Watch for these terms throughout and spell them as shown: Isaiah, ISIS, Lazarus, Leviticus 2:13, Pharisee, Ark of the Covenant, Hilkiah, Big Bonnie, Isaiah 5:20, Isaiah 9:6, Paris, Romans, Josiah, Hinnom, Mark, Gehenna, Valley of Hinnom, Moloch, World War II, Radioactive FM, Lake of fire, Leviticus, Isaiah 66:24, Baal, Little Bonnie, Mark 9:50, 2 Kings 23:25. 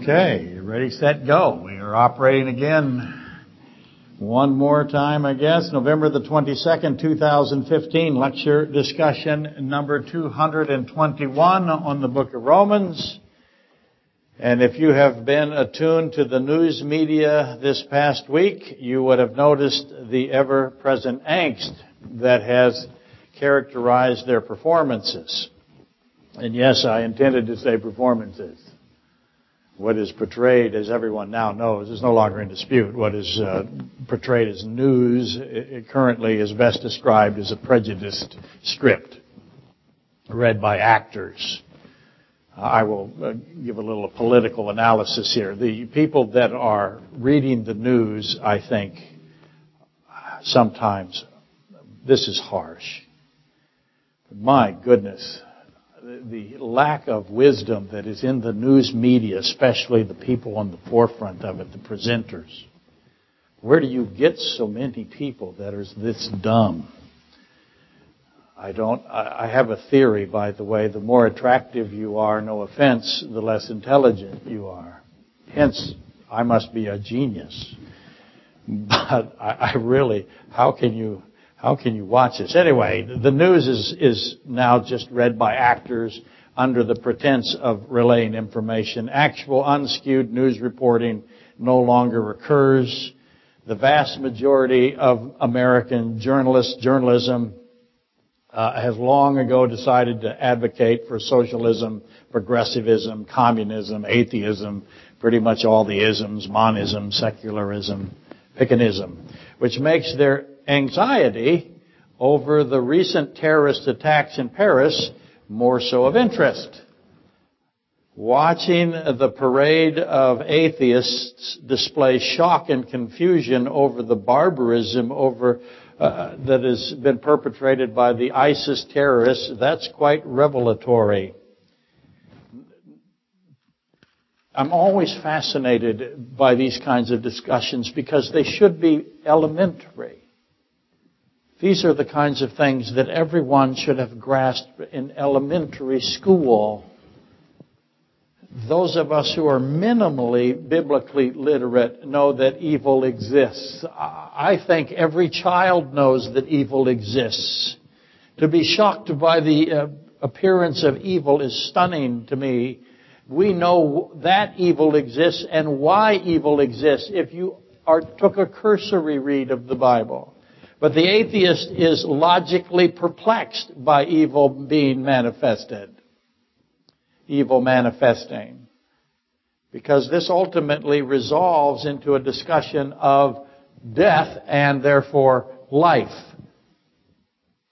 Okay, ready, set, go. We are operating again one more time, I guess. November the 22nd, 2015, lecture discussion number 221 on the book of Romans. And if you have been attuned to the news media this past week, you would have noticed the ever-present angst that has characterized their performances. And yes, I intended to say performances. What is portrayed, as everyone now knows, is no longer in dispute. What is portrayed as news it currently is best described as a prejudiced script read by actors. I will give a little political analysis here. The people that are reading the news, I think, sometimes, this is harsh. But my goodness, the lack of wisdom that is in the news media, especially the people on the forefront of it, the presenters. Where do you get so many people that are this dumb? I have a theory, by the way, the more attractive you are, no offense, the less intelligent you are. Hence, I must be a genius. But I really, how can you watch this? Anyway, the news is now just read by actors under the pretense of relaying information. Actual unskewed news reporting no longer occurs. The vast majority of American journalism has long ago decided to advocate for socialism, progressivism, communism, atheism, pretty much all the isms, monism, secularism, pick an ism, which makes their anxiety over the recent terrorist attacks in Paris more so of interest. Watching the parade of atheists display shock and confusion over the barbarism that has been perpetrated by the ISIS terrorists, that's quite revelatory. I'm always fascinated by these kinds of discussions because they should be elementary. These are the kinds of things that everyone should have grasped in elementary school. Those of us who are minimally biblically literate know that evil exists. I think every child knows that evil exists. To be shocked by the appearance of evil is stunning to me. We know that evil exists and why evil exists if you took a cursory read of the Bible. But the atheist is logically perplexed by evil being manifested, evil manifesting, because this ultimately resolves into a discussion of death and therefore life,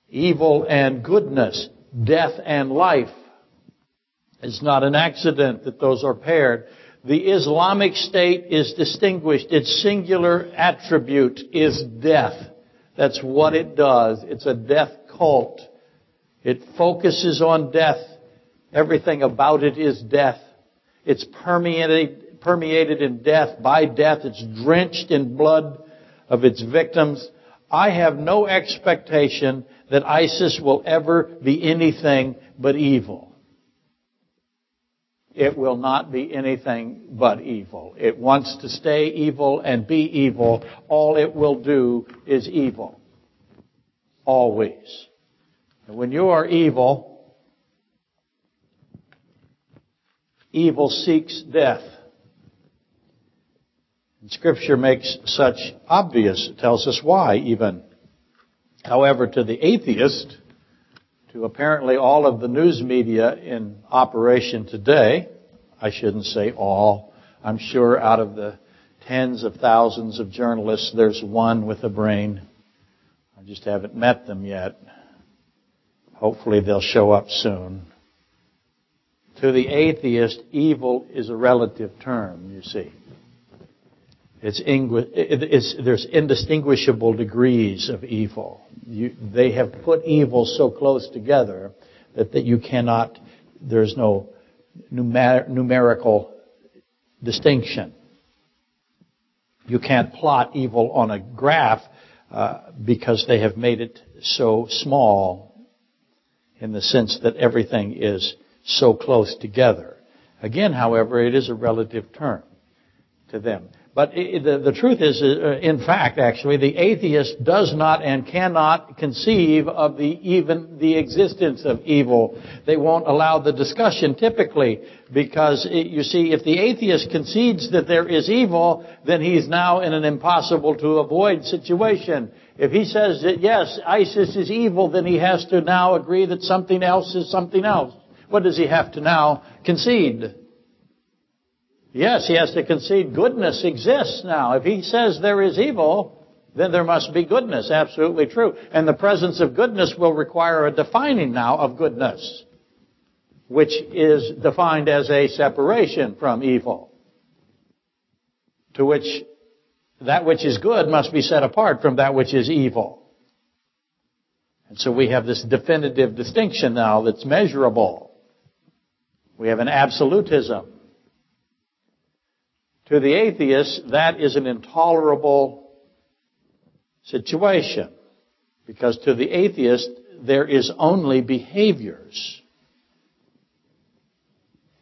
evil and goodness, death and life. It's not an accident that those are paired. The Islamic State is distinguished. Its singular attribute is death. That's what it does. It's a death cult. It focuses on death. Everything about it is death. It's permeated in death. By death, it's drenched in blood of its victims. I have no expectation that ISIS will ever be anything but evil. It will not be anything but evil. It wants to stay evil and be evil. All it will do is evil. Always. And when you are evil, evil seeks death. And Scripture makes such obvious, it tells us why even. However, to the atheist, to apparently all of the news media in operation today, I shouldn't say all. I'm sure out of the tens of thousands of journalists, there's one with a brain. I just haven't met them yet. Hopefully they'll show up soon. To the atheist, evil is a relative term, you see. There's indistinguishable degrees of evil. They have put evil so close together that you cannot, there's no numerical distinction. You can't plot evil on a graph because they have made it so small in the sense that everything is so close together. Again, however, it is a relative term to them. But the truth is, in fact, actually, the atheist does not and cannot conceive of even the existence of evil. They won't allow the discussion typically because, you see, if the atheist concedes that there is evil, then he's now in an impossible to avoid situation. If he says that, yes, ISIS is evil, then he has to now agree that something else is something else. What does he have to now concede? Yes, he has to concede goodness exists now. If he says there is evil, then there must be goodness. Absolutely true. And the presence of goodness will require a defining now of goodness, which is defined as a separation from evil, to which that which is good must be set apart from that which is evil. And so we have this definitive distinction now that's measurable. We have an absolutism. To the atheist, that is an intolerable situation, because to the atheist, there is only behaviors.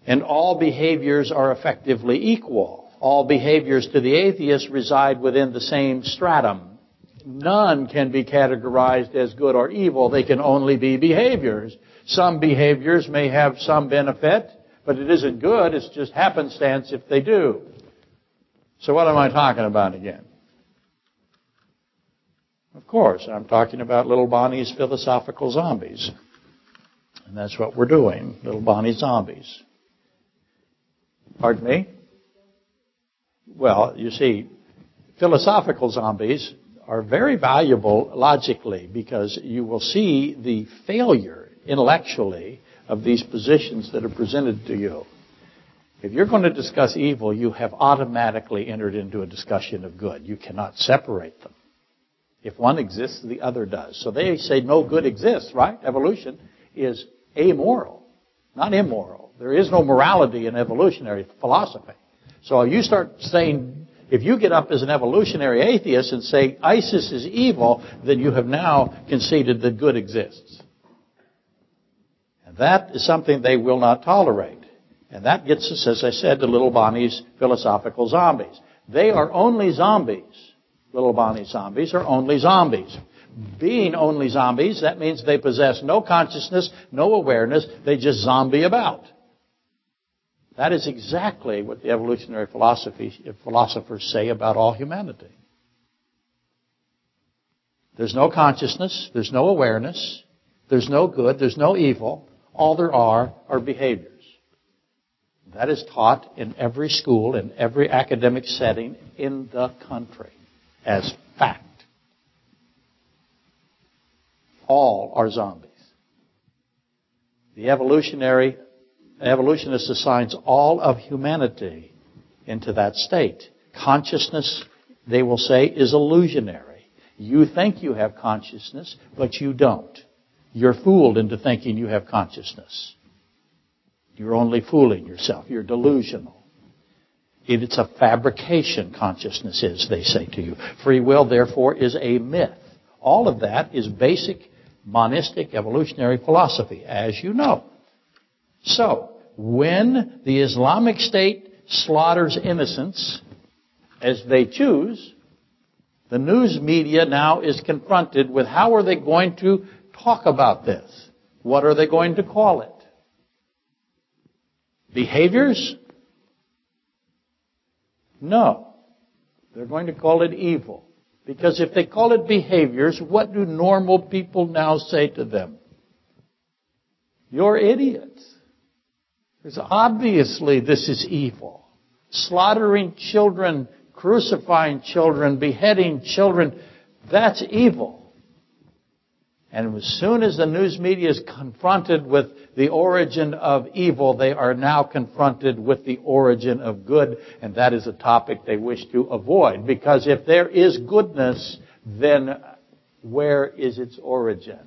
And all behaviors are effectively equal. All behaviors to the atheist reside within the same stratum. None can be categorized as good or evil. They can only be behaviors. Some behaviors may have some benefit, but it isn't good. It's just happenstance if they do. So what am I talking about again? Of course, I'm talking about Little Bonnie's philosophical zombies. And that's what we're doing, Little Bonnie's zombies. Pardon me? Well, you see, philosophical zombies are very valuable logically because you will see the failure intellectually of these positions that are presented to you. If you're going to discuss evil, you have automatically entered into a discussion of good. You cannot separate them. If one exists, the other does. So they say no good exists, right? Evolution is amoral, not immoral. There is no morality in evolutionary philosophy. So you start saying, if you get up as an evolutionary atheist and say ISIS is evil, then you have now conceded that good exists. And that is something they will not tolerate. And that gets us, as I said, to Little Bonnie's philosophical zombies. They are only zombies. Little Bonnie's zombies are only zombies. Being only zombies, that means they possess no consciousness, no awareness. They just zombie about. That is exactly what the evolutionary philosophers say about all humanity. There's no consciousness. There's no awareness. There's no good. There's no evil. All there are behaviors. That is taught in every school, in every academic setting in the country as fact. All are zombies. The evolutionist assigns all of humanity into that state. Consciousness, they will say, is illusionary. You think you have consciousness, but you don't. You're fooled into thinking you have consciousness. You're only fooling yourself. You're delusional. It's a fabrication, consciousness is, they say to you. Free will, therefore, is a myth. All of that is basic monistic evolutionary philosophy, as you know. So, when the Islamic State slaughters innocents, as they choose, the news media now is confronted with how are they going to talk about this? What are they going to call it? Behaviors? No. They're going to call it evil. Because if they call it behaviors, what do normal people now say to them? You're idiots. Because obviously this is evil. Slaughtering children, crucifying children, beheading children, that's evil. And as soon as the news media is confronted with the origin of evil, they are now confronted with the origin of good, and that is a topic they wish to avoid. Because if there is goodness, then where is its origin?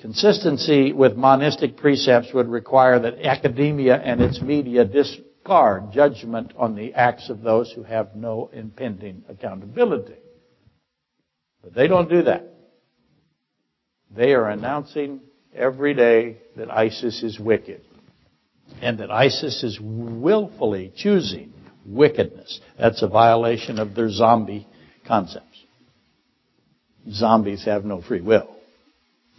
Consistency with monistic precepts would require that academia and its media discard judgment on the acts of those who have no impending accountability. But they don't do that. They are announcing every day that ISIS is wicked. and that ISIS is willfully choosing wickedness. That's a violation of their zombie concepts. Zombies have no free will.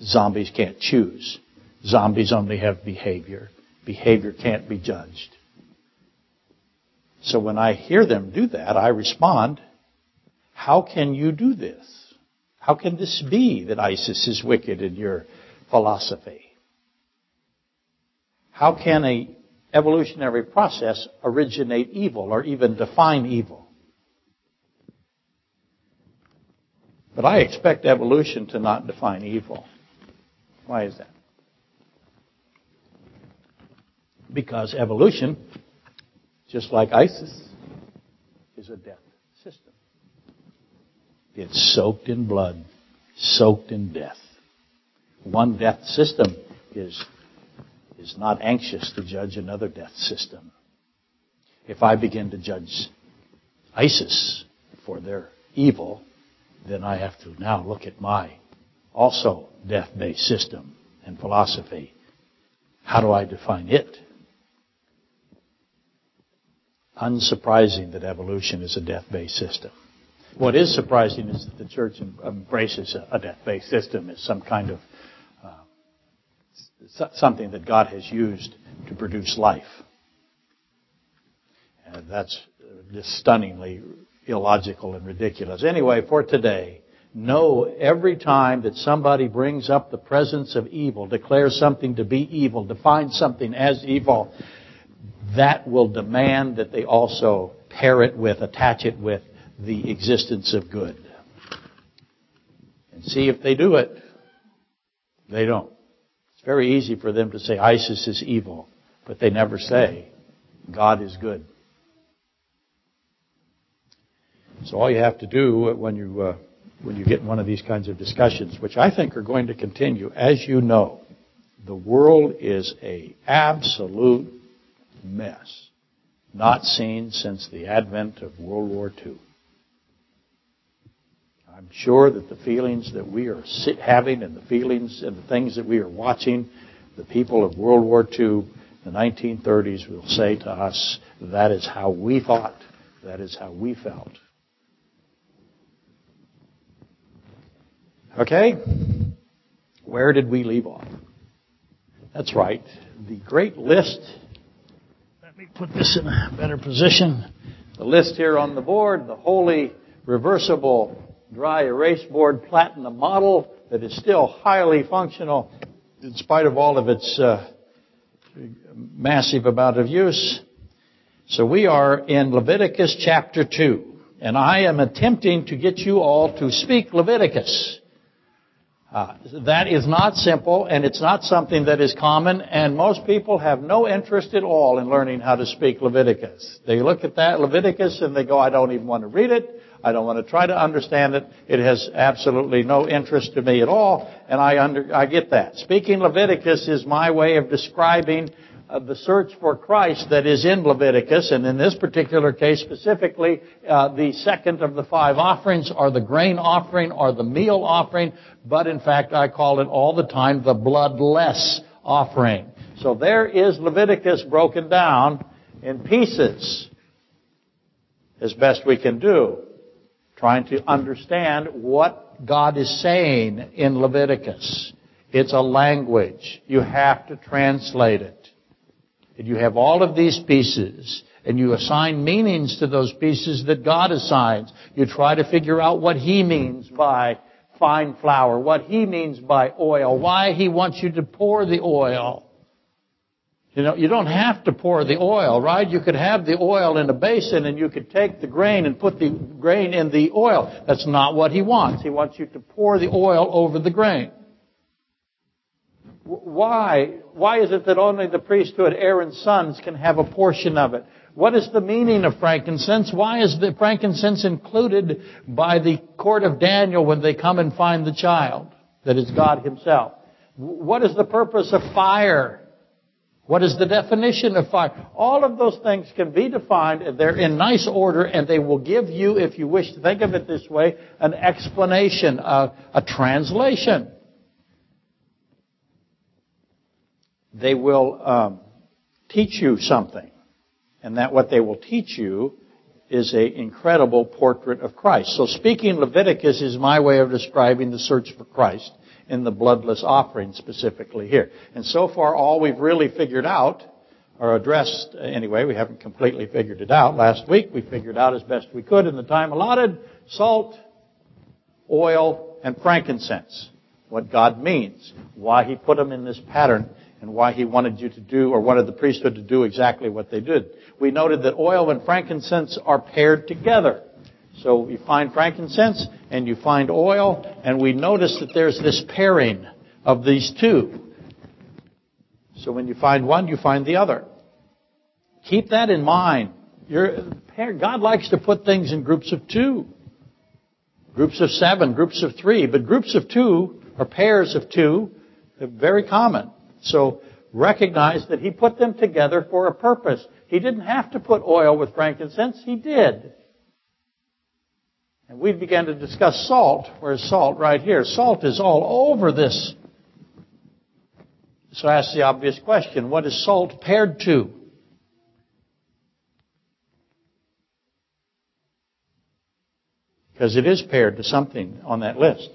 Zombies can't choose. Zombies only have behavior. Behavior can't be judged. So when I hear them do that, I respond, how can you do this? How can this be that ISIS is wicked in your philosophy? How can an evolutionary process originate evil or even define evil? But I expect evolution to not define evil. Why is that? Because evolution, just like ISIS, is a death system. It's soaked in blood, soaked in death. One death system is not anxious to judge another death system. If I begin to judge ISIS for their evil, then I have to now look at my also death-based system and philosophy. How do I define it? Unsurprising that evolution is a death-based system. What is surprising is that the church embraces a death-based system as some kind of something that God has used to produce life. And that's just stunningly illogical and ridiculous. Anyway, for today, know every time that somebody brings up the presence of evil, declares something to be evil, defines something as evil, that will demand that they also pair it with, attach it with the existence of good. And see if they do it. They don't. It's very easy for them to say ISIS is evil, but they never say God is good. So all you have to do when you get one of these kinds of discussions, which I think are going to continue, as you know, the world is an absolute mess, not seen since the advent of World War II. I'm sure that the feelings that we are having and the feelings and the things that we are watching, the people of World War II, the 1930s, will say to us, that is how we thought, that is how we felt. Okay? Where did we leave off? That's right. The great list. Let me put this in a better position. The list here on the board, the holy, reversible, dry erase board platinum model that is still highly functional in spite of all of its massive amount of use. So we are in Leviticus chapter 2. And I am attempting to get you all to speak Leviticus. That is not simple, and it's not something that is common, and most people have no interest at all in learning how to speak Leviticus. They look at that Leviticus and they go, I don't even want to read it. I don't want to try to understand it. It has absolutely no interest to me at all, and I get that. Speaking Leviticus is my way of describing the search for Christ that is in Leviticus, and in this particular case specifically, the second of the five offerings, or the grain offering, or the meal offering, but in fact I call it all the time the bloodless offering. So there is Leviticus broken down in pieces as best we can do, trying to understand what God is saying in Leviticus. It's a language. You have to translate it. And you have all of these pieces, and you assign meanings to those pieces that God assigns. You try to figure out what He means by fine flour, what He means by oil, why He wants you to pour the oil. You know, you don't have to pour the oil, right? You could have the oil in a basin, and you could take the grain and put the grain in the oil. That's not what He wants. He wants you to pour the oil over the grain. Why is it that only the priesthood, Aaron's sons, can have a portion of it? What is the meaning of frankincense? Why is the frankincense included by the court of Daniel when they come and find the child that is God Himself? What is the purpose of fire? What is the definition of fire? All of those things can be defined, and they're in nice order, and they will give you, if you wish to think of it this way, an explanation, a translation. They will teach you something. And that what they will teach you is an incredible portrait of Christ. So speaking Leviticus is my way of describing the search for Christ in the bloodless offering specifically here. And so far, all we've really figured out, or addressed anyway, we haven't completely figured it out. Last week, we figured out as best we could in the time allotted, salt, oil, and frankincense. What God means, why He put them in this pattern, and why He wanted you to do, or wanted the priesthood to do exactly what they did. We noted that oil and frankincense are paired together. So you find frankincense and you find oil, and we notice that there's this pairing of these two. So when you find one, you find the other. Keep that in mind. God likes to put things in groups of two. Groups of seven, groups of three, but groups of two, or pairs of two, are very common. So recognize that He put them together for a purpose. He didn't have to put oil with frankincense. He did. And we began to discuss salt. Where's salt? Right here. Salt is all over this. So I ask the obvious question. What is salt paired to? Because it is paired to something on that list.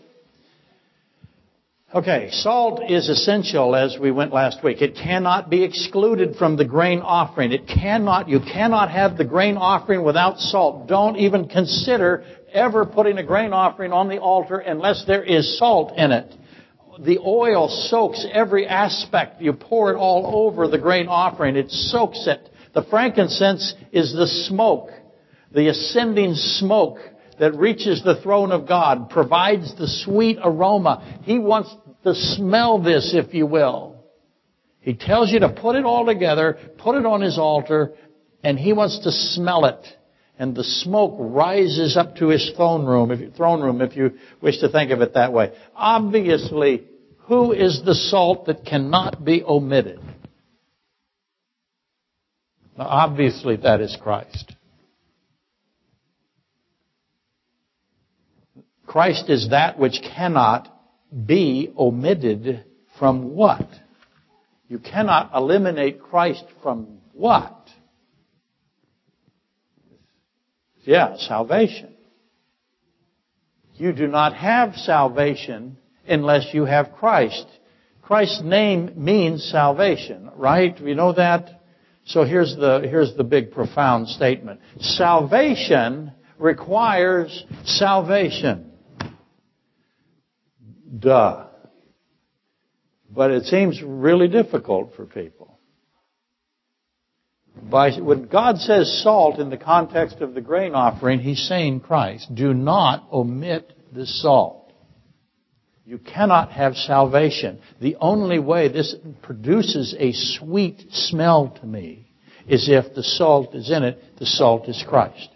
Okay, salt is essential, as we went last week. It cannot be excluded from the grain offering. You cannot have the grain offering without salt. Don't even consider ever putting a grain offering on the altar unless there is salt in it. The oil soaks every aspect. You pour it all over the grain offering. It soaks it. The frankincense is the smoke, the ascending smoke that reaches the throne of God, provides the sweet aroma. He wants to smell this, if you will. He tells you to put it all together, put it on His altar, and He wants to smell it. And the smoke rises up to His throne room, if you wish to think of it that way. Obviously, who is the salt that cannot be omitted? Now, obviously, that is Christ. Christ is that which cannot be omitted from what? You cannot eliminate Christ from what? Yeah, salvation. You do not have salvation unless you have Christ. Christ's name means salvation, right? We know that. So here's the big profound statement. Salvation requires salvation. Duh. But it seems really difficult for people. When God says salt in the context of the grain offering, He's saying, Christ, do not omit the salt. You cannot have salvation. The only way this produces a sweet smell to me is if the salt is in it. The salt is Christ.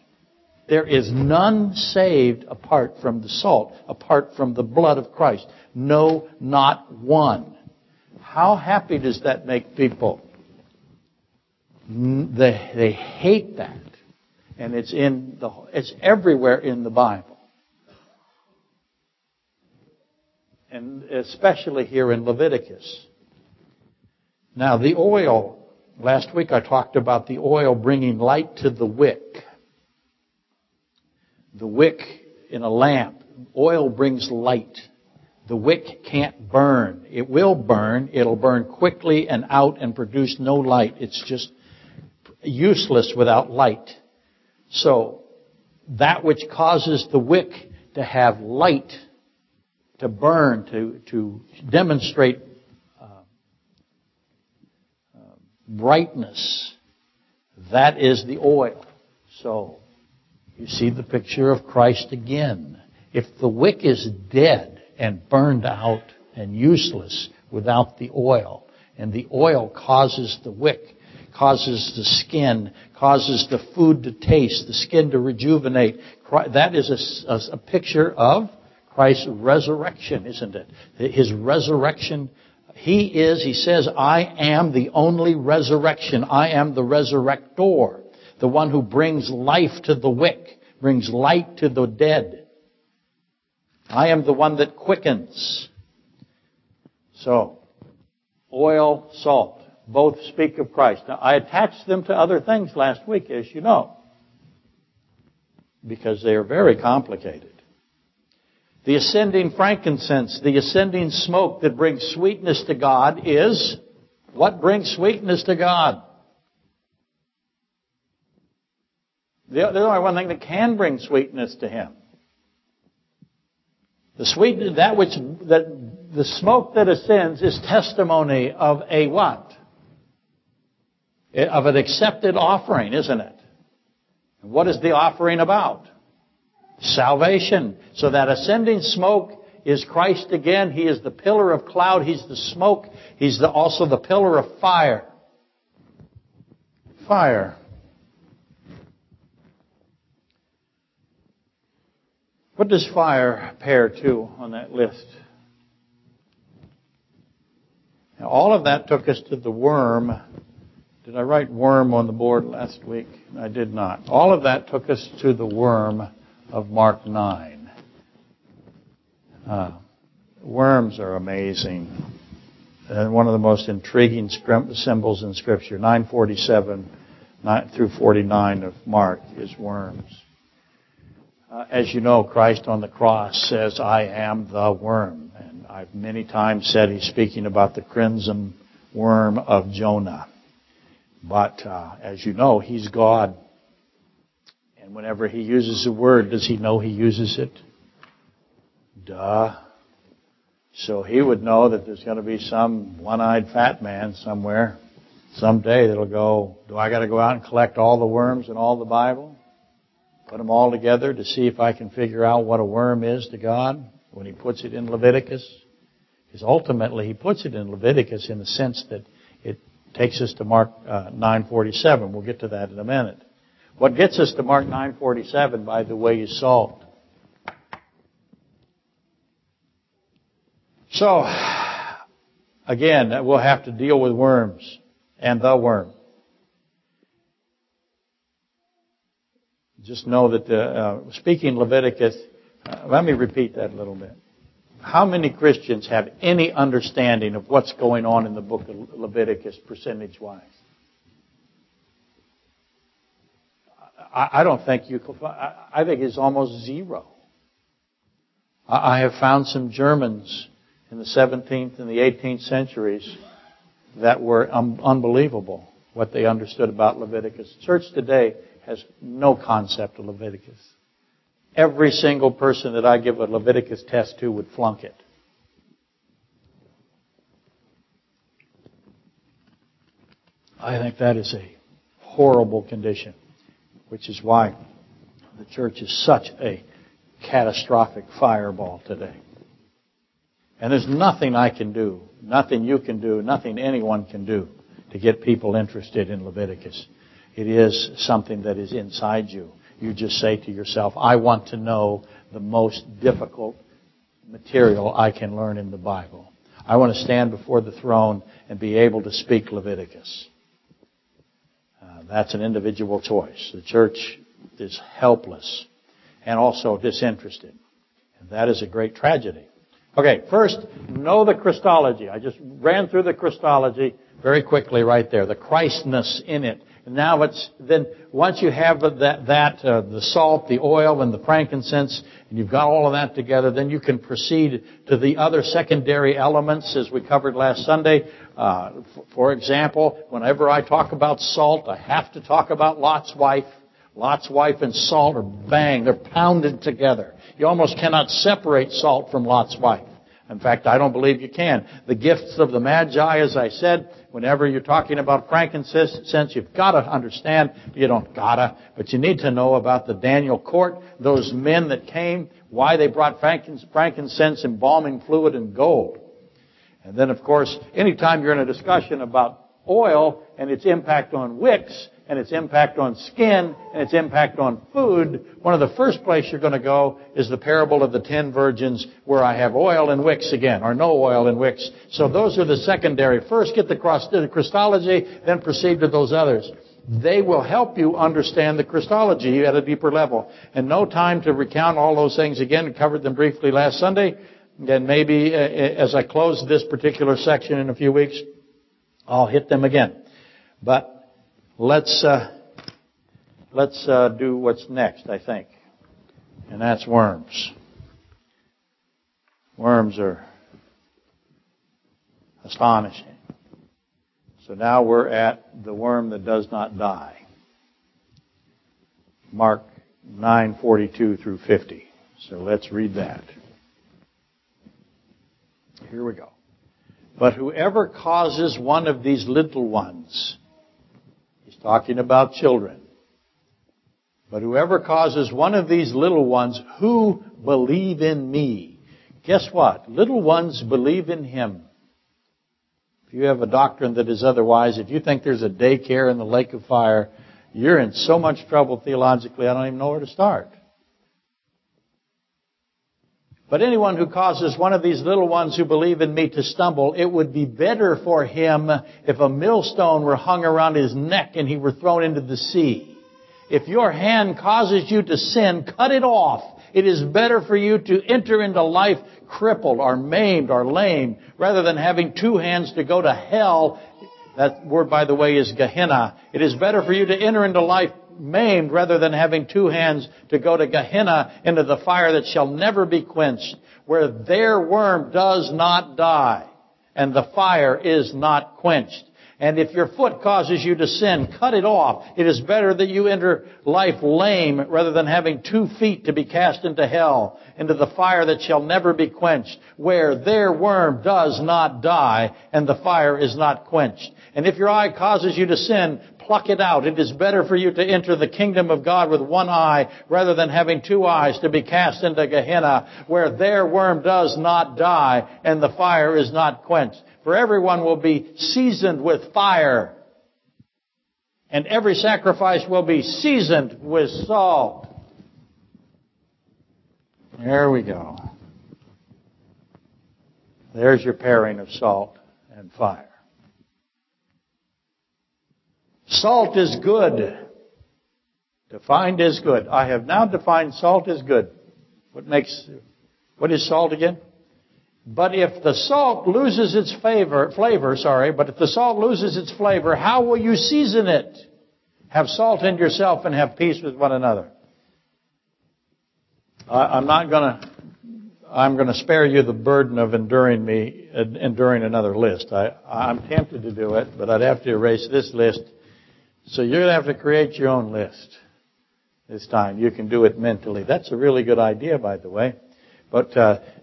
There is none saved apart from the salt, apart from the blood of Christ. No, not one. How happy does that make people? They hate that. And it's everywhere in the Bible. And especially here in Leviticus. Now, the oil. Last week I talked about the oil bringing light to the wick. The wick in a lamp, oil brings light. The wick can't burn. It will burn. It'll burn quickly and out and produce no light. It's just useless without light. So that which causes the wick to have light, to burn, to demonstrate brightness, that is the oil. So you see the picture of Christ again. If the wick is dead and burned out and useless without the oil, and the oil causes the wick, causes the skin, causes the food to taste, the skin to rejuvenate, that is a picture of Christ's resurrection, isn't it? His resurrection. He says, I am the only resurrection. I am the resurrector. The one who brings life to the wick, brings light to the dead. I am the one that quickens. So, oil, salt. both speak of Christ. Now, I attached them to other things last week, as you know, because they are very complicated. The ascending frankincense, the ascending smoke that brings sweetness to God is what brings sweetness to God? There's only one thing that can bring sweetness to Him. The sweetness, the smoke that ascends is testimony of a what? Of an accepted offering, isn't it? And what is the offering about? Salvation. So that ascending smoke is Christ again. He is the pillar of cloud. He's the smoke. He's also the pillar of fire. Fire. What does fire pair to on that list? Now, all of that took us to the worm. Did I write worm on the board last week? I did not. All of that took us to the worm of Mark 9. Worms are amazing. And one of the most intriguing symbols in Scripture, 9:47 through 49 of Mark, is worms. As you know, Christ on the cross says, I am the worm. And I've many times said He's speaking about the crimson worm of Jonah. But as you know, He's God. And whenever He uses a word, does He know He uses it? Duh. So He would know that there's going to be some one-eyed fat man somewhere someday that'll go, do I got to go out and collect all the worms in all the Bible? Put them all together to see if I can figure out what a worm is to God when He puts it in Leviticus. Because ultimately He puts it in Leviticus in the sense that it takes us to Mark 9:47. We'll get to that in a minute. What gets us to Mark 9:47, by the way, is salt. So, again, we'll have to deal with worms and the worm. Just know that speaking Leviticus, let me repeat that a little bit. How many Christians have any understanding of what's going on in the book of Leviticus percentage-wise? I don't think you can. I think it's almost zero. I have found some Germans in the 17th and the 18th centuries that were unbelievable what they understood about Leviticus. Church today has no concept of Leviticus. Every single person that I give a Leviticus test to would flunk it. I think that is a horrible condition, which is why the church is such a catastrophic fireball today. And there's nothing I can do, nothing you can do, nothing anyone can do to get people interested in Leviticus. It is something that is inside you. You just say to yourself, I want to know the most difficult material I can learn in the Bible. I want to stand before the throne and be able to speak Leviticus. That's an individual choice. The church is helpless and also disinterested. And that is a great tragedy. Okay, first, know the Christology. I just ran through the Christology very quickly right there. The Christness in it. Now it's, then once you have that the salt, the oil, and the frankincense, and you've got all of that together, then you can proceed to the other secondary elements as we covered last Sunday. For example, whenever I talk about salt, I have to talk about Lot's wife. Lot's wife and salt are bang, they're pounded together. You almost cannot separate salt from Lot's wife. In fact, I don't believe you can. The gifts of the Magi, as I said, whenever you're talking about frankincense, you've got to understand. You don't gotta, but you need to know about the Daniel court, those men that came, why they brought frankincense, embalming fluid, and gold. And then, of course, anytime you're in a discussion about oil and its impact on wicks, and its impact on skin, and its impact on food, one of the first places you're going to go is the parable of the 10 virgins, where I have oil and wicks again, or no oil and wicks. So those are the secondary. First, get the Christology, then proceed to those others. They will help you understand the Christology at a deeper level. And no time to recount all those things again. I covered them briefly last Sunday. And maybe as I close this particular section in a few weeks, I'll hit them again. But let's do what's next, I think. And that's worms. Worms are astonishing. So now we're at the worm that does not die. Mark 9:42 through 50. So let's read that. Here we go. But whoever causes one of these little ones, he's talking about children. But whoever causes one of these little ones who believe in me. Guess what? Little ones believe in him. If you have a doctrine that is otherwise, if you think there's a daycare in the lake of fire, you're in so much trouble theologically, I don't even know where to start. But anyone who causes one of these little ones who believe in me to stumble, it would be better for him if a millstone were hung around his neck and he were thrown into the sea. If your hand causes you to sin, cut it off. It is better for you to enter into life crippled or maimed or lame rather than having two hands to go to hell. That word, by the way, is Gehenna. It is better for you to enter into life maimed rather than having two hands to go to Gehenna, into the fire that shall never be quenched, where their worm does not die and the fire is not quenched. And if your foot causes you to sin, cut it off. It is better that you enter life lame rather than having 2 feet to be cast into hell, into the fire that shall never be quenched, where their worm does not die and the fire is not quenched. And if your eye causes you to sin, pluck it out. It is better for you to enter the kingdom of God with one eye rather than having two eyes to be cast into Gehenna, where their worm does not die and the fire is not quenched. For everyone will be seasoned with fire, and every sacrifice will be seasoned with salt. There we go. There's your pairing of salt and fire. Salt is good. Defined as good. I have now defined salt as good. What is salt again? But if the salt loses its flavor, how will you season it? Have salt in yourself and have peace with one another. I'm going to spare you the burden of enduring another list. I'm tempted to do it, but I'd have to erase this list. So you're going to have to create your own list this time. You can do it mentally. That's a really good idea, by the way. But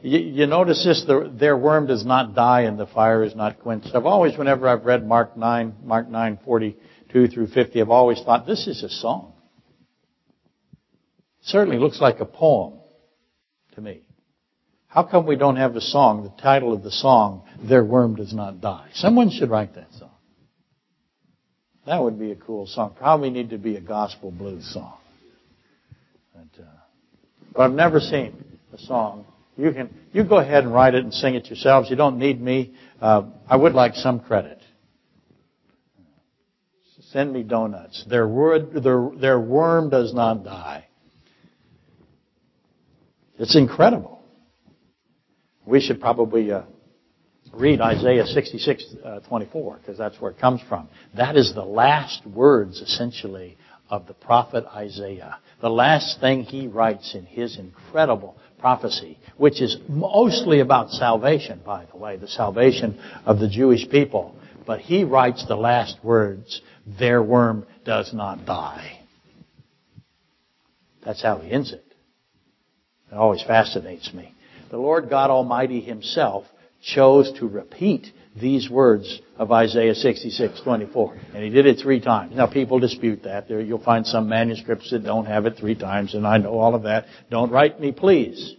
you notice this, their worm does not die and the fire is not quenched. I've always, whenever I've read Mark 9:42 through 50, I've always thought, this is a song. It certainly looks like a poem to me. How come we don't have a song, the title of the song, Their Worm Does Not Die? Someone should write that song. That would be a cool song. Probably need to be a gospel blues song. But I've never seen a song. You go ahead and write it and sing it yourselves. You don't need me. I would like some credit. Send me donuts. Their worm does not die. It's incredible. We should probably read Isaiah 66:24 because that's where it comes from. That is the last words, essentially, of the prophet Isaiah. The last thing he writes in his incredible prophecy, which is mostly about salvation, by the way, the salvation of the Jewish people. But he writes the last words, their worm does not die. That's how he ends it. It always fascinates me. The Lord God Almighty himself chose to repeat these words of Isaiah 66:24. And he did it 3 times. Now, people dispute that. There, you'll find some manuscripts that don't have it 3 times, and I know all of that. Don't write me, please.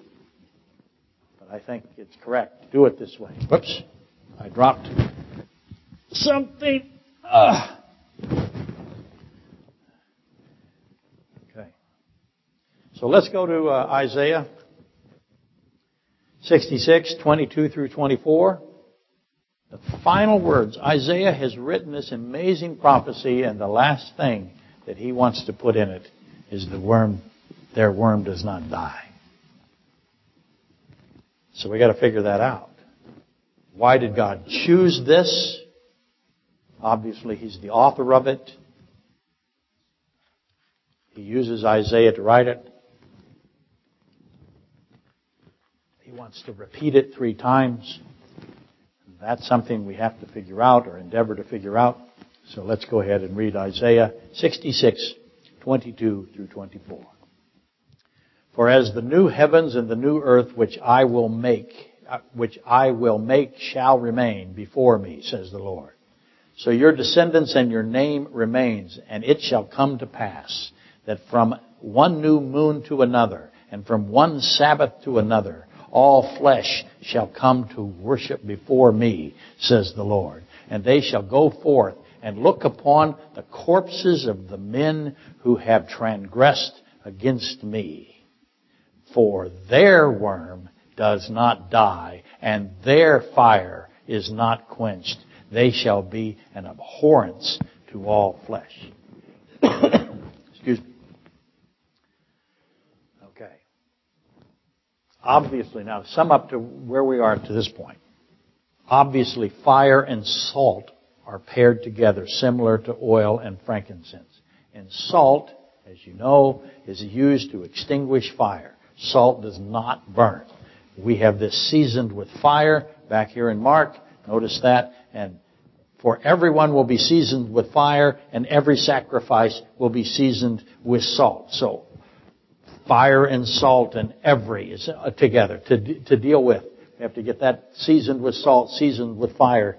But I think it's correct. Do it this way. Whoops. I dropped something. Okay. So let's go to Isaiah 66:22 through 24. The final words. Isaiah has written this amazing prophecy, and the last thing that he wants to put in it is the worm, their worm does not die. So we got to figure that out. Why did God choose this? Obviously, he's the author of it. He uses Isaiah to write it. He wants to repeat it 3 times. That's something we have to figure out or endeavor to figure out. So let's go ahead and read Isaiah 66:22 through 24. For as the new heavens and the new earth which I will make shall remain before me, says the Lord. So your descendants and your name remains, and it shall come to pass that from one new moon to another, and from one Sabbath to another, all flesh shall come to worship before me, says the Lord. And they shall go forth and look upon the corpses of the men who have transgressed against me. For their worm does not die, and their fire is not quenched. They shall be an abhorrence to all flesh. Excuse me. Okay. Obviously, now sum up to where we are to this point. Obviously, fire and salt are paired together, similar to oil and frankincense. And salt, as you know, is used to extinguish fire. Salt does not burn. We have this seasoned with fire back here in Mark. Notice that. And for everyone will be seasoned with fire, and every sacrifice will be seasoned with salt. So fire and salt and every is together to deal with. We have to get that seasoned with salt, seasoned with fire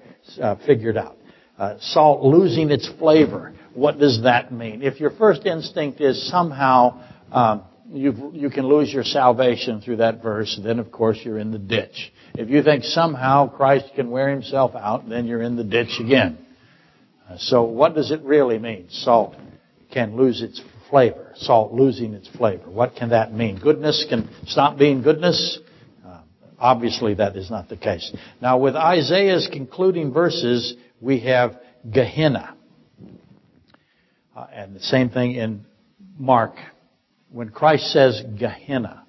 figured out. Salt losing its flavor. What does that mean? If your first instinct is somehow you can lose your salvation through that verse, then of course you're in the ditch. If you think somehow Christ can wear himself out, then you're in the ditch again. So what does it really mean? Salt can lose its flavor. Salt losing its flavor. What can that mean? Goodness can stop being goodness? Obviously that is not the case. Now with Isaiah's concluding verses, we have Gehenna. And the same thing in Mark. When Christ says Gehenna,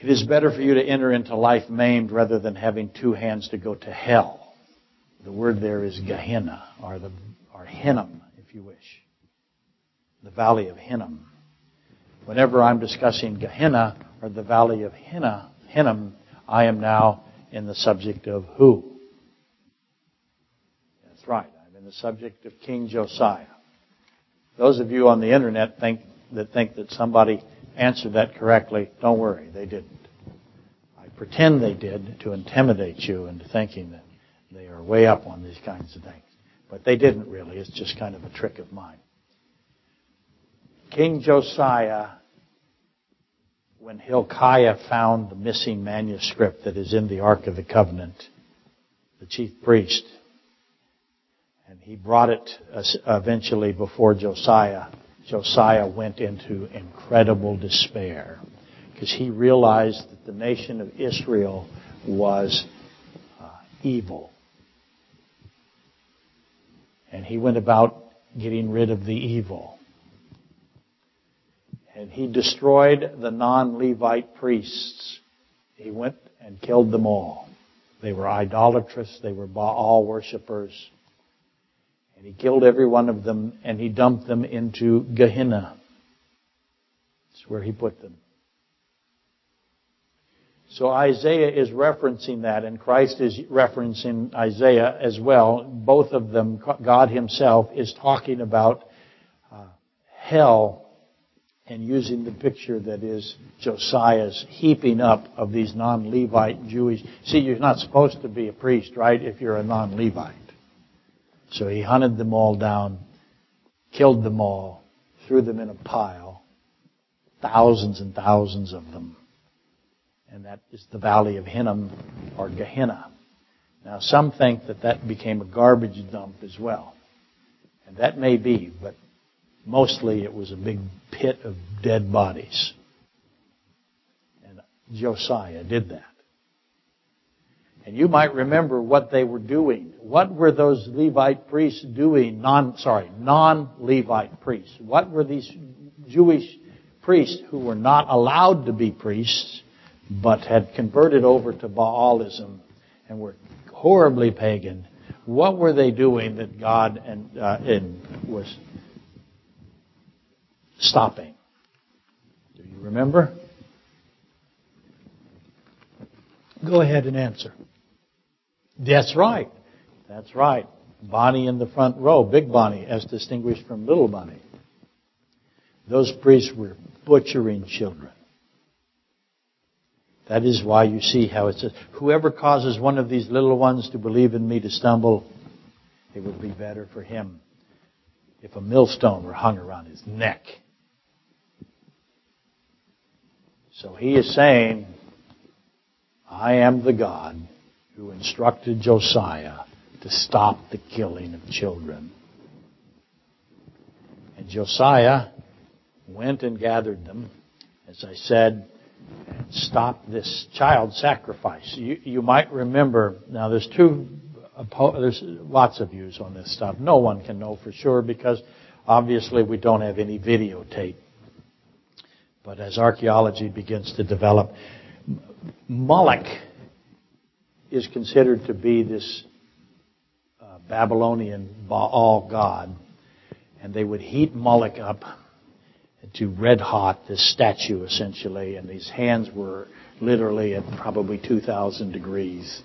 it is better for you to enter into life maimed rather than having 2 hands to go to hell. The word there is Gehenna, or Hinnom, if you wish. The Valley of Hinnom. Whenever I'm discussing Gehenna or the Valley of Hinnom, I am now in the subject of who? That's right. I'm in the subject of King Josiah. Those of you on the internet think that somebody answered that correctly, don't worry, they didn't. I pretend they did to intimidate you into thinking that they are way up on these kinds of things. But they didn't really. It's just kind of a trick of mine. King Josiah, when Hilkiah found the missing manuscript that is in the Ark of the Covenant, the chief priest, and he brought it eventually before Josiah, Josiah went into incredible despair because he realized that the nation of Israel was evil. And he went about getting rid of the evil. And he destroyed the non-Levite priests. He went and killed them all. They were idolatrous. They were Baal worshippers. And he killed every one of them, and he dumped them into Gehenna. That's where he put them. So Isaiah is referencing that, and Christ is referencing Isaiah as well. Both of them, God himself, is talking about hell and using the picture that is Josiah's heaping up of these non-Levite Jewish. See, you're not supposed to be a priest, right, if you're a non-Levite. So he hunted them all down, killed them all, threw them in a pile, thousands and thousands of them. And that is the Valley of Hinnom, or Gehenna. Now, some think that that became a garbage dump as well. And that may be, but mostly it was a big pit of dead bodies. And Josiah did that. And you might remember what they were doing. What were those Levite priests doing? Non-Levite priests. What were these Jewish priests who were not allowed to be priests, but had converted over to Baalism and were horribly pagan? What were they doing that God was stopping? Do you remember? Go ahead and answer. That's right. That's right. Bonnie in the front row, Big Bonnie, as distinguished from Little Bonnie. Those priests were butchering children. That is why you see how it says, whoever causes one of these little ones to believe in me to stumble, it would be better for him if a millstone were hung around his neck. So he is saying, I am the God who instructed Josiah to stop the killing of children. And Josiah went and gathered them, as I said, and stopped this child sacrifice. You might remember, now there's lots of views on this stuff. No one can know for sure because obviously we don't have any videotape. But as archaeology begins to develop, Moloch is considered to be this Babylonian Baal god, and they would heat Moloch up to red hot this statue essentially, and these hands were literally at probably 2,000 degrees,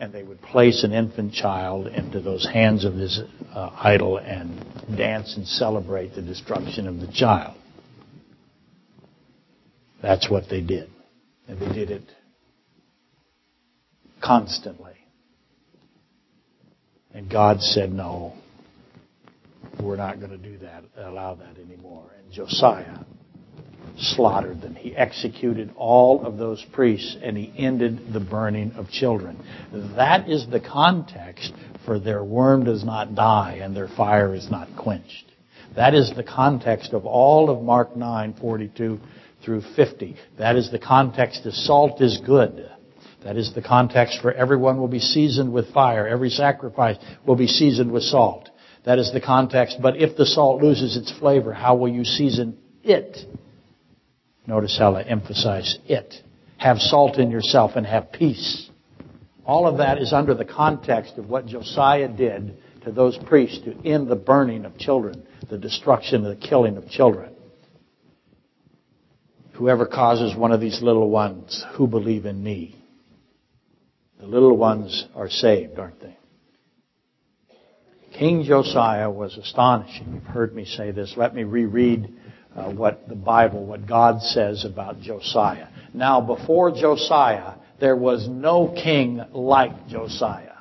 and they would place an infant child into those hands of this idol and dance and celebrate the destruction of the child. That's what they did, and they did it constantly. And God said, no, we're not going to do that, allow that anymore. And Josiah slaughtered them. He executed all of those priests, and he ended the burning of children. That is the context for their worm does not die and their fire is not quenched. That is the context of all of Mark 9:42 through 50. That is the context that salt is good. That is the context for everyone will be seasoned with fire. Every sacrifice will be seasoned with salt. That is the context. But if the salt loses its flavor, how will you season it? Notice how I emphasize it. Have salt in yourself and have peace. All of that is under the context of what Josiah did to those priests to end the burning of children, the destruction and the killing of children. Whoever causes one of these little ones who believe in me. The little ones are saved, aren't they? King Josiah was astonishing. You've heard me say this. Let me reread what the Bible, what God says about Josiah. Now, before Josiah, there was no king like Josiah,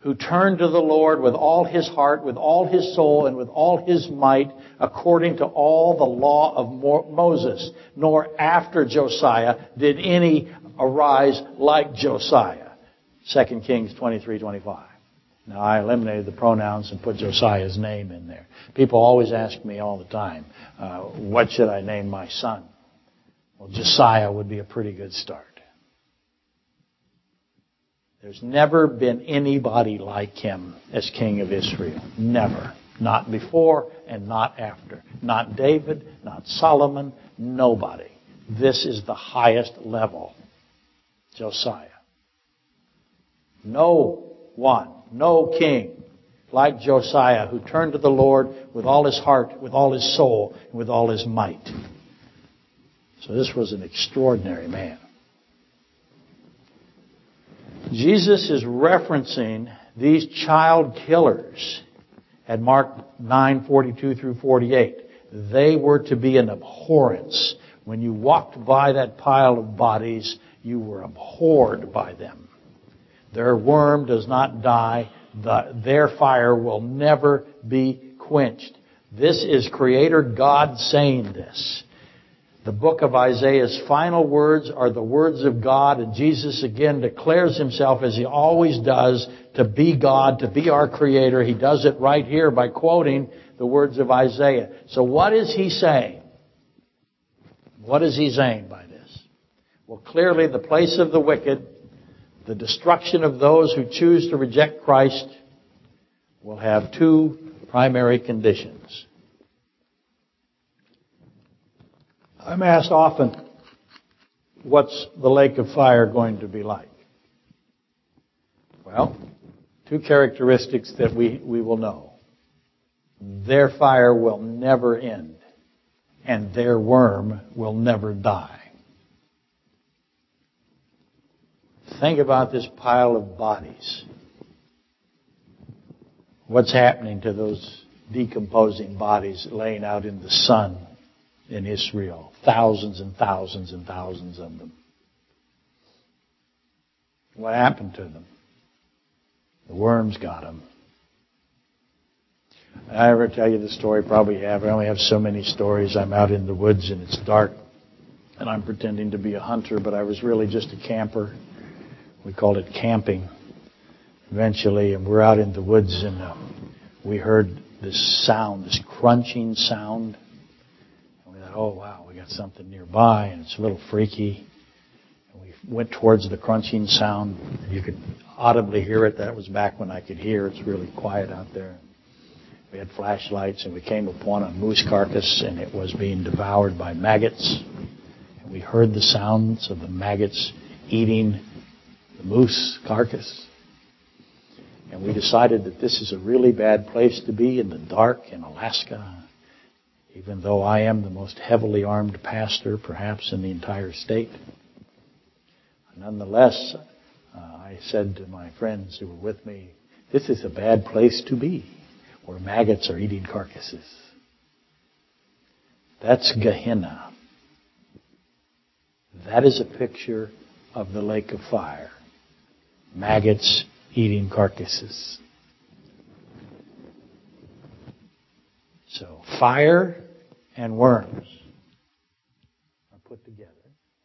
who turned to the Lord with all his heart, with all his soul, and with all his might, according to all the law of Moses. Nor after Josiah did any arise like Josiah. 2 Kings 23:25. Now, I eliminated the pronouns and put Josiah's name in there. People always ask me all the time, what should I name my son? Well, Josiah would be a pretty good start. There's never been anybody like him as king of Israel. Never. Not before and not after. Not David, not Solomon, nobody. This is the highest level. Josiah. No one. No king like Josiah, who turned to the Lord with all his heart, with all his soul, and with all his might. So this was an extraordinary man. Jesus is referencing these child killers at Mark 9:42 through 48. They were to be an abhorrence. When you walked by that pile of bodies, you were abhorred by them. Their worm does not die. Their fire will never be quenched. This is Creator God saying this. The book of Isaiah's final words are the words of God, and Jesus again declares himself, as he always does, to be God, to be our Creator. He does it right here by quoting the words of Isaiah. So what is he saying? What is he saying by this? Well, clearly the place of the wicked, the destruction of those who choose to reject Christ, will have two primary conditions. I'm asked often, what's the lake of fire going to be like? Well, two characteristics that we will know. Their fire will never end, and their worm will never die. Think about this pile of bodies. What's happening to those decomposing bodies laying out in the sun in Israel? Thousands and thousands and thousands of them. What happened to them? The worms got them. Did I ever tell you the story? Probably have. I only have so many stories. I'm out in the woods and it's dark, and I'm pretending to be a hunter, but I was really just a camper. We called it camping eventually, and we're out in the woods, and we heard this sound, this crunching sound. And we thought, oh, wow, we got something nearby, and it's a little freaky. And we went towards the crunching sound. You could audibly hear it. That was back when I could hear. It's really quiet out there. We had flashlights, and we came upon a moose carcass, and it was being devoured by maggots. And we heard the sounds of the maggots eating the moose carcass. And we decided that this is a really bad place to be in the dark in Alaska, even though I am the most heavily armed pastor perhaps in the entire state. Nonetheless, I said to my friends who were with me, this is a bad place to be, where maggots are eating carcasses. That's Gehenna. That is a picture of the lake of fire. Maggots eating carcasses. So fire and worms are put together,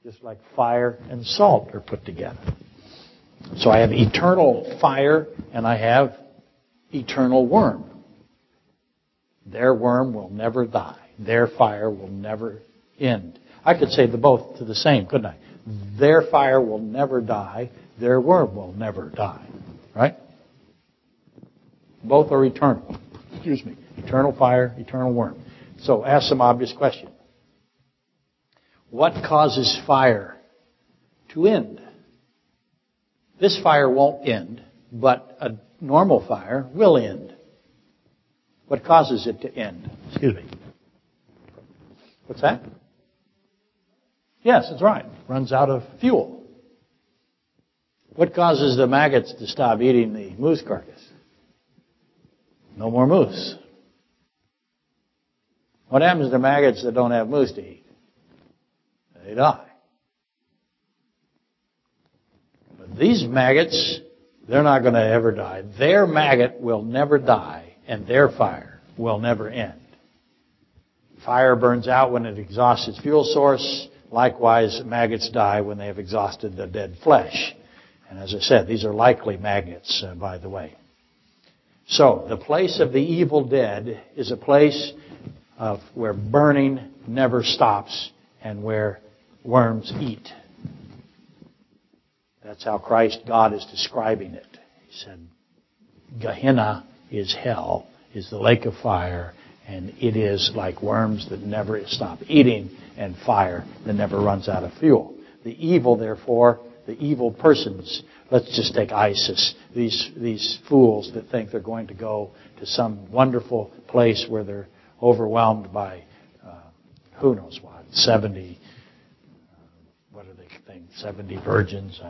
just like fire and salt are put together. So I have eternal fire and I have eternal worm. Their worm will never die. Their fire will never end. I could say the both to the same, couldn't I? Their fire will never die. Their worm will never die. Right? Both are eternal. Excuse me. Eternal fire, eternal worm. So ask some obvious question. What causes fire to end? This fire won't end, but a normal fire will end. What causes it to end? Excuse me. What's that? Yes, that's right. Runs out of fuel. What causes the maggots to stop eating the moose carcass? No more moose. What happens to maggots that don't have moose to eat? They die. But these maggots, they're not going to ever die. Their maggot will never die, and their fire will never end. Fire burns out when it exhausts its fuel source. Likewise, maggots die when they have exhausted the dead flesh. And as I said, these are likely maggots, by the way. So, the place of the evil dead is a place of where burning never stops and where worms eat. That's how God is describing it. He said, Gehenna is hell, is the lake of fire, and it is like worms that never stop eating and fire that never runs out of fuel. The evil, therefore, the evil persons, let's just take ISIS, these fools that think they're going to go to some wonderful place where they're overwhelmed by who knows what, 70 virgins.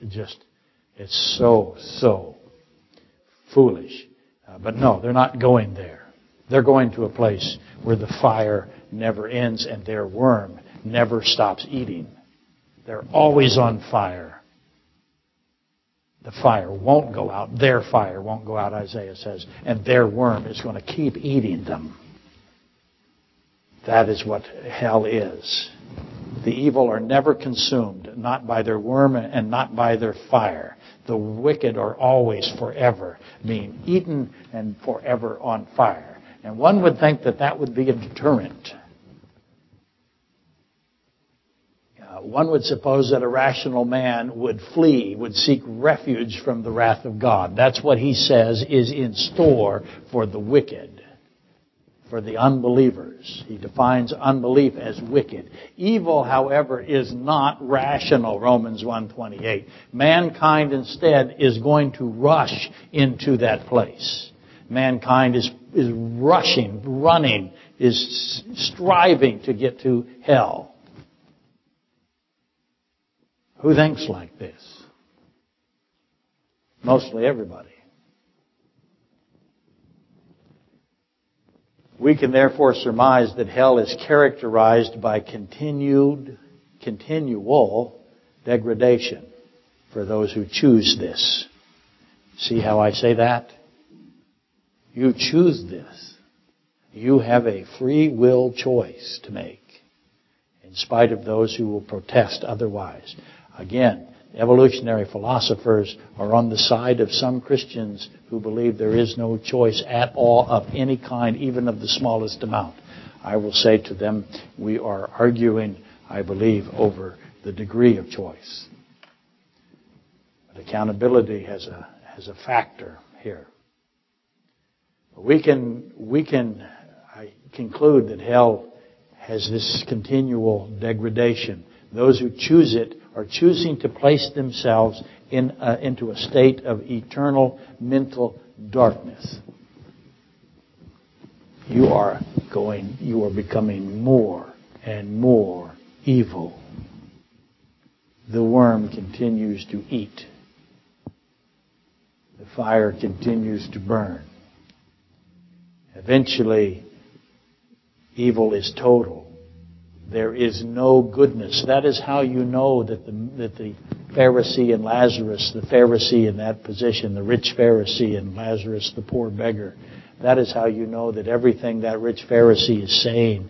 It's so foolish. But no, they're not going there. They're going to a place where the fire never ends and their worm never stops eating. They're always on fire. The fire won't go out. Their fire won't go out, Isaiah says. And their worm is going to keep eating them. That is what hell is. The evil are never consumed, not by their worm and not by their fire. The wicked are always forever being eaten and forever on fire. And one would think that that would be a deterrent. One would suppose that a rational man would flee, would seek refuge from the wrath of God. That's what he says is in store for the wicked. for the unbelievers. He defines unbelief as wicked. Evil, however, is not rational, Romans 1:28. Mankind instead is going to rush into that place. Mankind is rushing, running, is striving to get to hell. Who thinks like this? Mostly everybody. We can therefore surmise that hell is characterized by continual degradation for those who choose this. See how I say that? You choose this. You have a free will choice to make, in spite of those who will protest otherwise. Again, evolutionary philosophers are on the side of some Christians who believe there is no choice at all of any kind, even of the smallest amount. I will say to them, we are arguing, I believe, over the degree of choice. But accountability has a factor here. I conclude that hell has this continual degradation. Those who choose it are choosing to place themselves into a state of eternal mental darkness. You are becoming more and more evil. The worm continues to eat. The fire continues to burn. Eventually, evil is total. There is no goodness. That is how you know that the Pharisee and Lazarus, the Pharisee in that position, the rich Pharisee and Lazarus, the poor beggar, that is how you know that everything that rich Pharisee is saying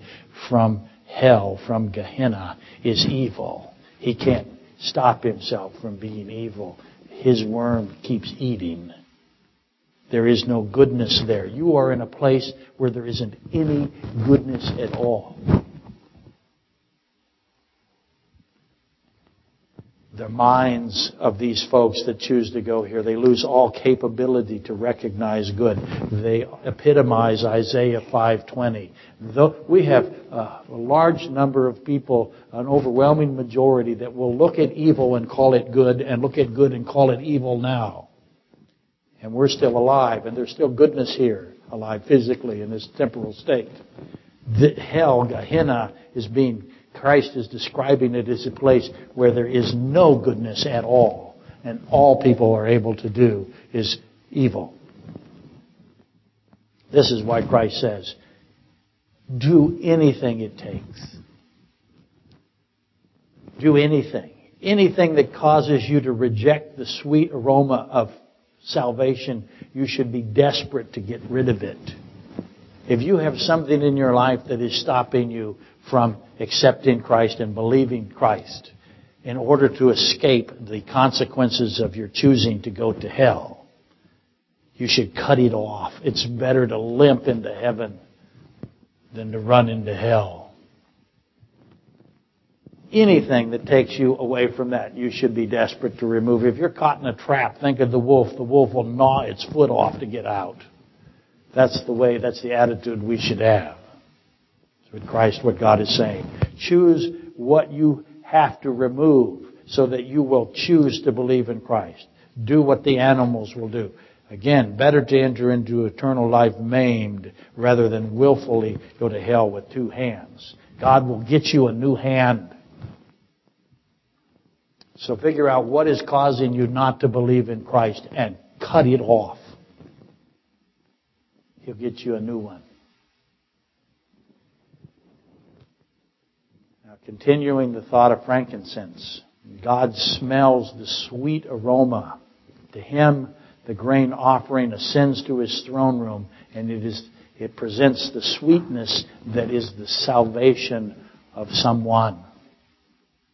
from hell, from Gehenna, is evil. He can't stop himself from being evil. His worm keeps eating. There is no goodness there. You are in a place where there isn't any goodness at all. The minds of these folks that choose to go here, they lose all capability to recognize good. They epitomize Isaiah 5:20. We have a large number of people, an overwhelming majority, that will look at evil and call it good, and look at good and call it evil now. And we're still alive, and there's still goodness here, alive physically in this temporal state. The hell, Gehenna, Christ is describing it as a place where there is no goodness at all, and all people are able to do is evil. This is why Christ says, do anything it takes. Do anything. Anything that causes you to reject the sweet aroma of salvation, you should be desperate to get rid of it. If you have something in your life that is stopping you from accepting Christ and believing Christ, in order to escape the consequences of your choosing to go to hell, you should cut it off. It's better to limp into heaven than to run into hell. Anything that takes you away from that, you should be desperate to remove. If you're caught in a trap, think of the wolf. The wolf will gnaw its foot off to get out. That's the attitude we should have. With Christ, what God is saying. Choose what you have to remove so that you will choose to believe in Christ. Do what the animals will do. Again, better to enter into eternal life maimed rather than willfully go to hell with two hands. God will get you a new hand. So figure out what is causing you not to believe in Christ and cut it off. He'll get you a new one. Continuing the thought of frankincense, God smells the sweet aroma. To him, the grain offering ascends to his throne room, and it presents the sweetness that is the salvation of someone.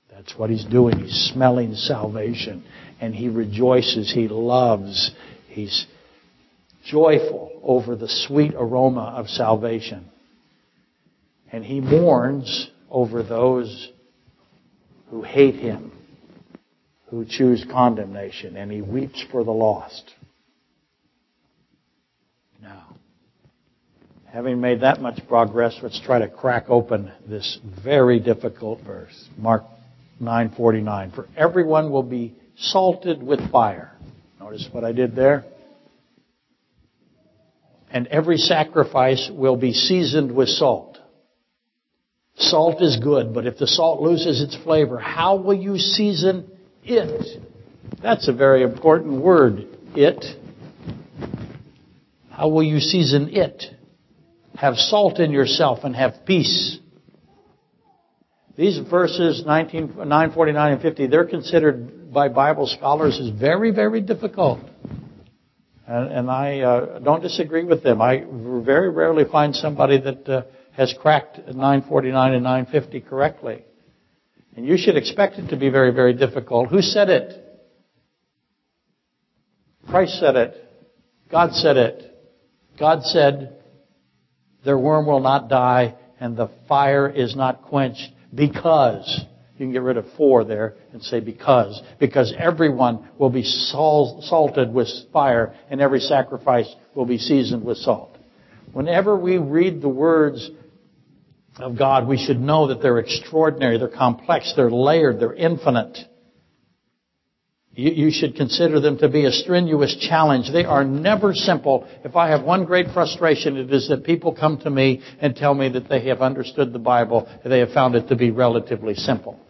That's what he's doing. He's smelling salvation, and he rejoices. He loves. He's joyful over the sweet aroma of salvation, and he mourns over those who hate him, who choose condemnation, and he weeps for the lost. Now, Having made that much progress, let's try to crack open this very difficult verse, Mark 9:49. For everyone will be salted with fire. Notice what I did there. And every sacrifice will be seasoned with salt. Salt is good, but if the salt loses its flavor, how will you season it? That's a very important word, it. How will you season it? Have salt in yourself and have peace. These verses, 9, 49, and 50, they're considered by Bible scholars as very, very difficult. And I don't disagree with them. I very rarely find somebody that has cracked 949 and 950 correctly. And you should expect it to be very, very difficult. Who said it? Christ said it. God said it. God said, their worm will not die and the fire is not quenched because, you can get rid of four there and say because everyone will be salted with fire and every sacrifice will be seasoned with salt. Whenever we read the words of God, we should know that they're extraordinary, they're complex, they're layered, they're infinite. You should consider them to be a strenuous challenge. They are never simple. If I have one great frustration, it is that people come to me and tell me that they have understood the Bible and they have found it to be relatively simple.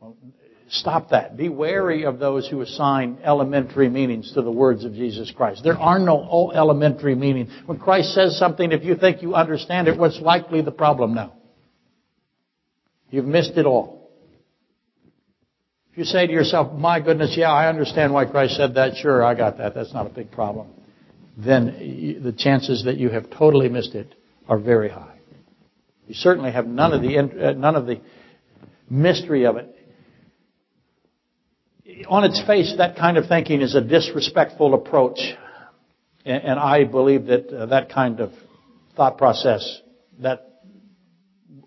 Well, stop that. Be wary of those who assign elementary meanings to the words of Jesus Christ. There are no elementary meanings. When Christ says something, if you think you understand it, what's likely the problem now? You've missed it all. If you say to yourself, my goodness, yeah, I understand why Christ said that. Sure, I got that. That's not a big problem. Then the chances that you have totally missed it are very high. You certainly have none of the mystery of it. On its face, that kind of thinking is a disrespectful approach. And I believe that that kind of thought process, that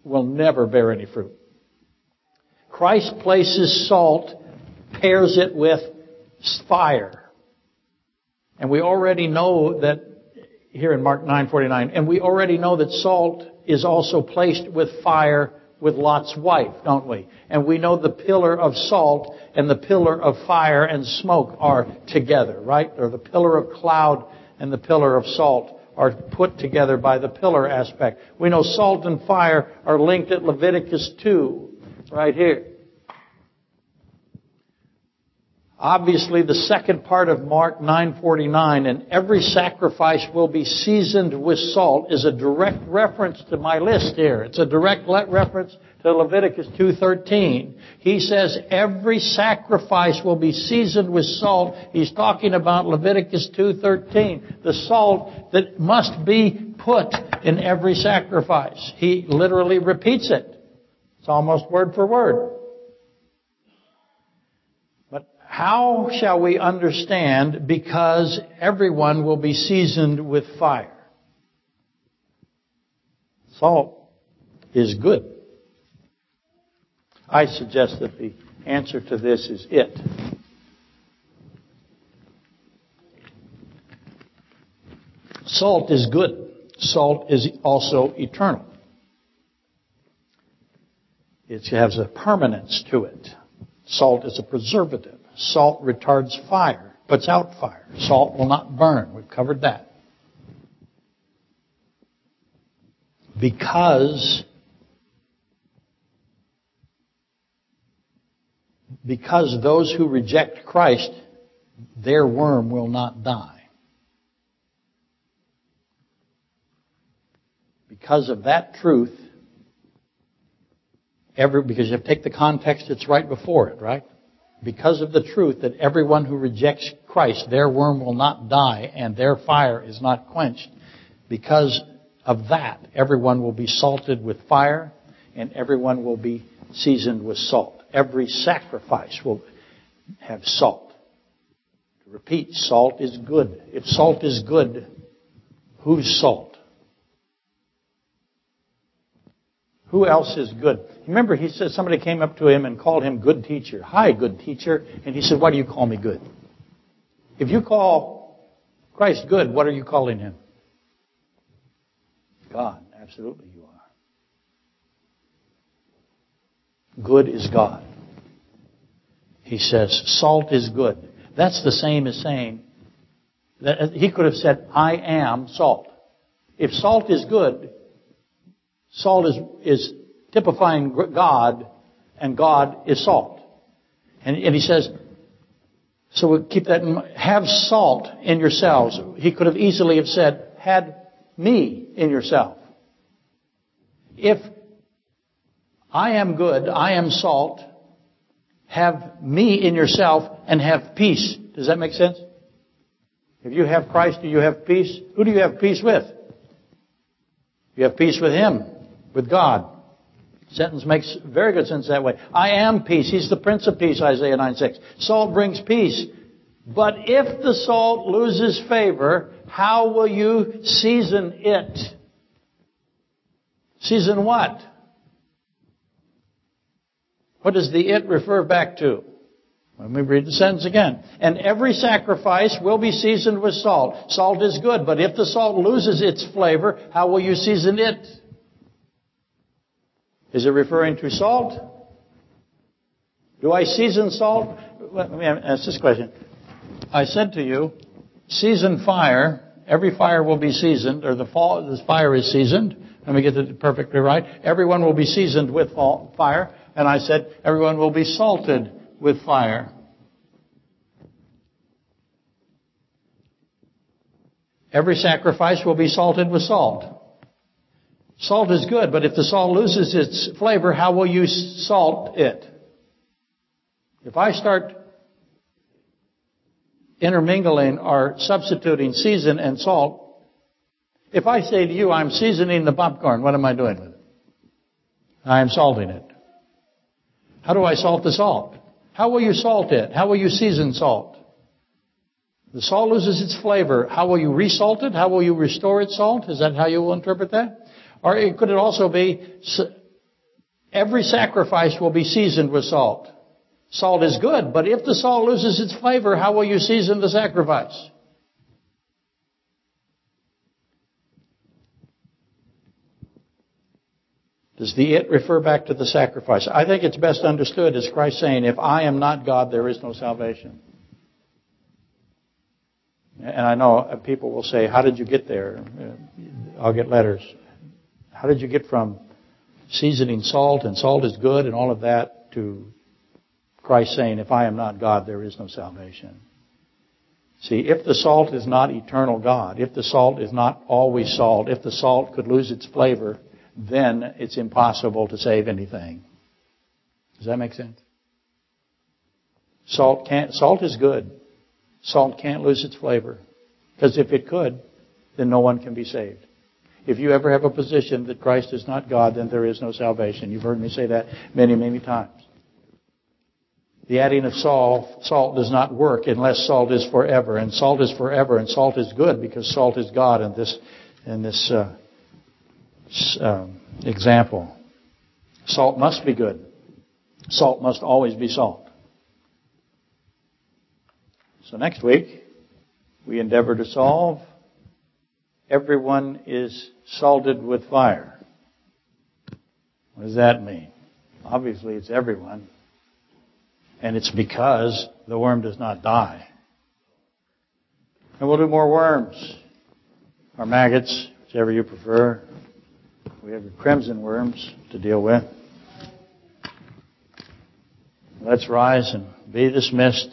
will never bear any fruit. Christ places salt, pairs it with fire. And we already know that here in Mark 9:49, and we already know that salt is also placed with fire with Lot's wife, don't we? And we know the pillar of salt and the pillar of fire and smoke are together, right? Or the pillar of cloud and the pillar of salt are put together by the pillar aspect. We know salt and fire are linked at Leviticus 2. Right here. Obviously, the second part of Mark 9:49, and every sacrifice will be seasoned with salt, is a direct reference to my list here. It's a direct reference to Leviticus 2:13. He says every sacrifice will be seasoned with salt. He's talking about Leviticus 2:13, the salt that must be put in every sacrifice. He literally repeats it. It's almost word for word. But how shall we understand because everyone will be seasoned with fire? Salt is good. I suggest that the answer to this is it. Salt is good. Salt is also eternal. It has a permanence to it. Salt is a preservative. Salt retards fire, puts out fire. Salt will not burn. We've covered that. Because those who reject Christ, their worm will not die. Because of that truth, because you take the context, it's right before it, right? Because of the truth that everyone who rejects Christ, their worm will not die and their fire is not quenched. Because of that, everyone will be salted with fire and everyone will be seasoned with salt. Every sacrifice will have salt. To repeat, salt is good. If salt is good, whose salt? Who else is good? Remember, he said somebody came up to him and called him good teacher. Hi, good teacher. And he said, why do you call me good? If you call Christ good, what are you calling him? God. Absolutely you are. Good is God. He says, salt is good. That's the same as saying, that he could have said, I am salt. If salt is good, salt is typifying God, and God is salt. And he says, so we'll keep that in mind. Have salt in yourselves. He could have easily have said, had me in yourself. If I am good, I am salt, have me in yourself and have peace. Does that make sense? If you have Christ, do you have peace? Who do you have peace with? You have peace with Him, with God. Sentence makes very good sense that way. I am peace. He's the Prince of Peace, Isaiah 9:6. Salt brings peace. But if the salt loses favor, how will you season it? Season what? What does the it refer back to? Let me read the sentence again. And every sacrifice will be seasoned with salt. Salt is good, but if the salt loses its flavor, how will you season it? Is it referring to salt? Do I season salt? Let me ask this question. I said to you, season fire. Every fire will be seasoned, or the fire is seasoned. Let me get it perfectly right. Everyone will be seasoned with fire. And I said, everyone will be salted with fire. Every sacrifice will be salted with salt. Salt is good, but if the salt loses its flavor, how will you salt it? If I start intermingling or substituting season and salt, if I say to you, I'm seasoning the popcorn, what am I doing with it? I am salting it. How do I salt the salt? How will you salt it? How will you season salt? The salt loses its flavor. How will you resalt it? How will you restore its salt? Is that how you will interpret that? Or it could also be, every sacrifice will be seasoned with salt. Salt is good, but if the salt loses its flavor, how will you season the sacrifice? Does the it refer back to the sacrifice? I think it's best understood as Christ saying, if I am not God, there is no salvation. And I know people will say, how did you get there? I'll get letters. How did you get from seasoning salt and salt is good and all of that to Christ saying, if I am not God, there is no salvation? See, if the salt is not eternal God, if the salt is not always salt, if the salt could lose its flavor, then it's impossible to save anything. Does that make sense? Salt is good. Salt can't lose its flavor. Because if it could, then no one can be saved. If you ever have a position that Christ is not God, then there is no salvation. You've heard me say that many, many times. The adding of salt does not work unless salt is forever. And salt is forever, and salt is good because salt is God in this example. Salt must be good. Salt must always be salt. So next week, we endeavor to solve everyone is salted with fire. What does that mean? Obviously, it's everyone. And it's because the worm does not die. And we'll do more worms, or maggots, whichever you prefer. We have your crimson worms to deal with. Let's rise and be dismissed.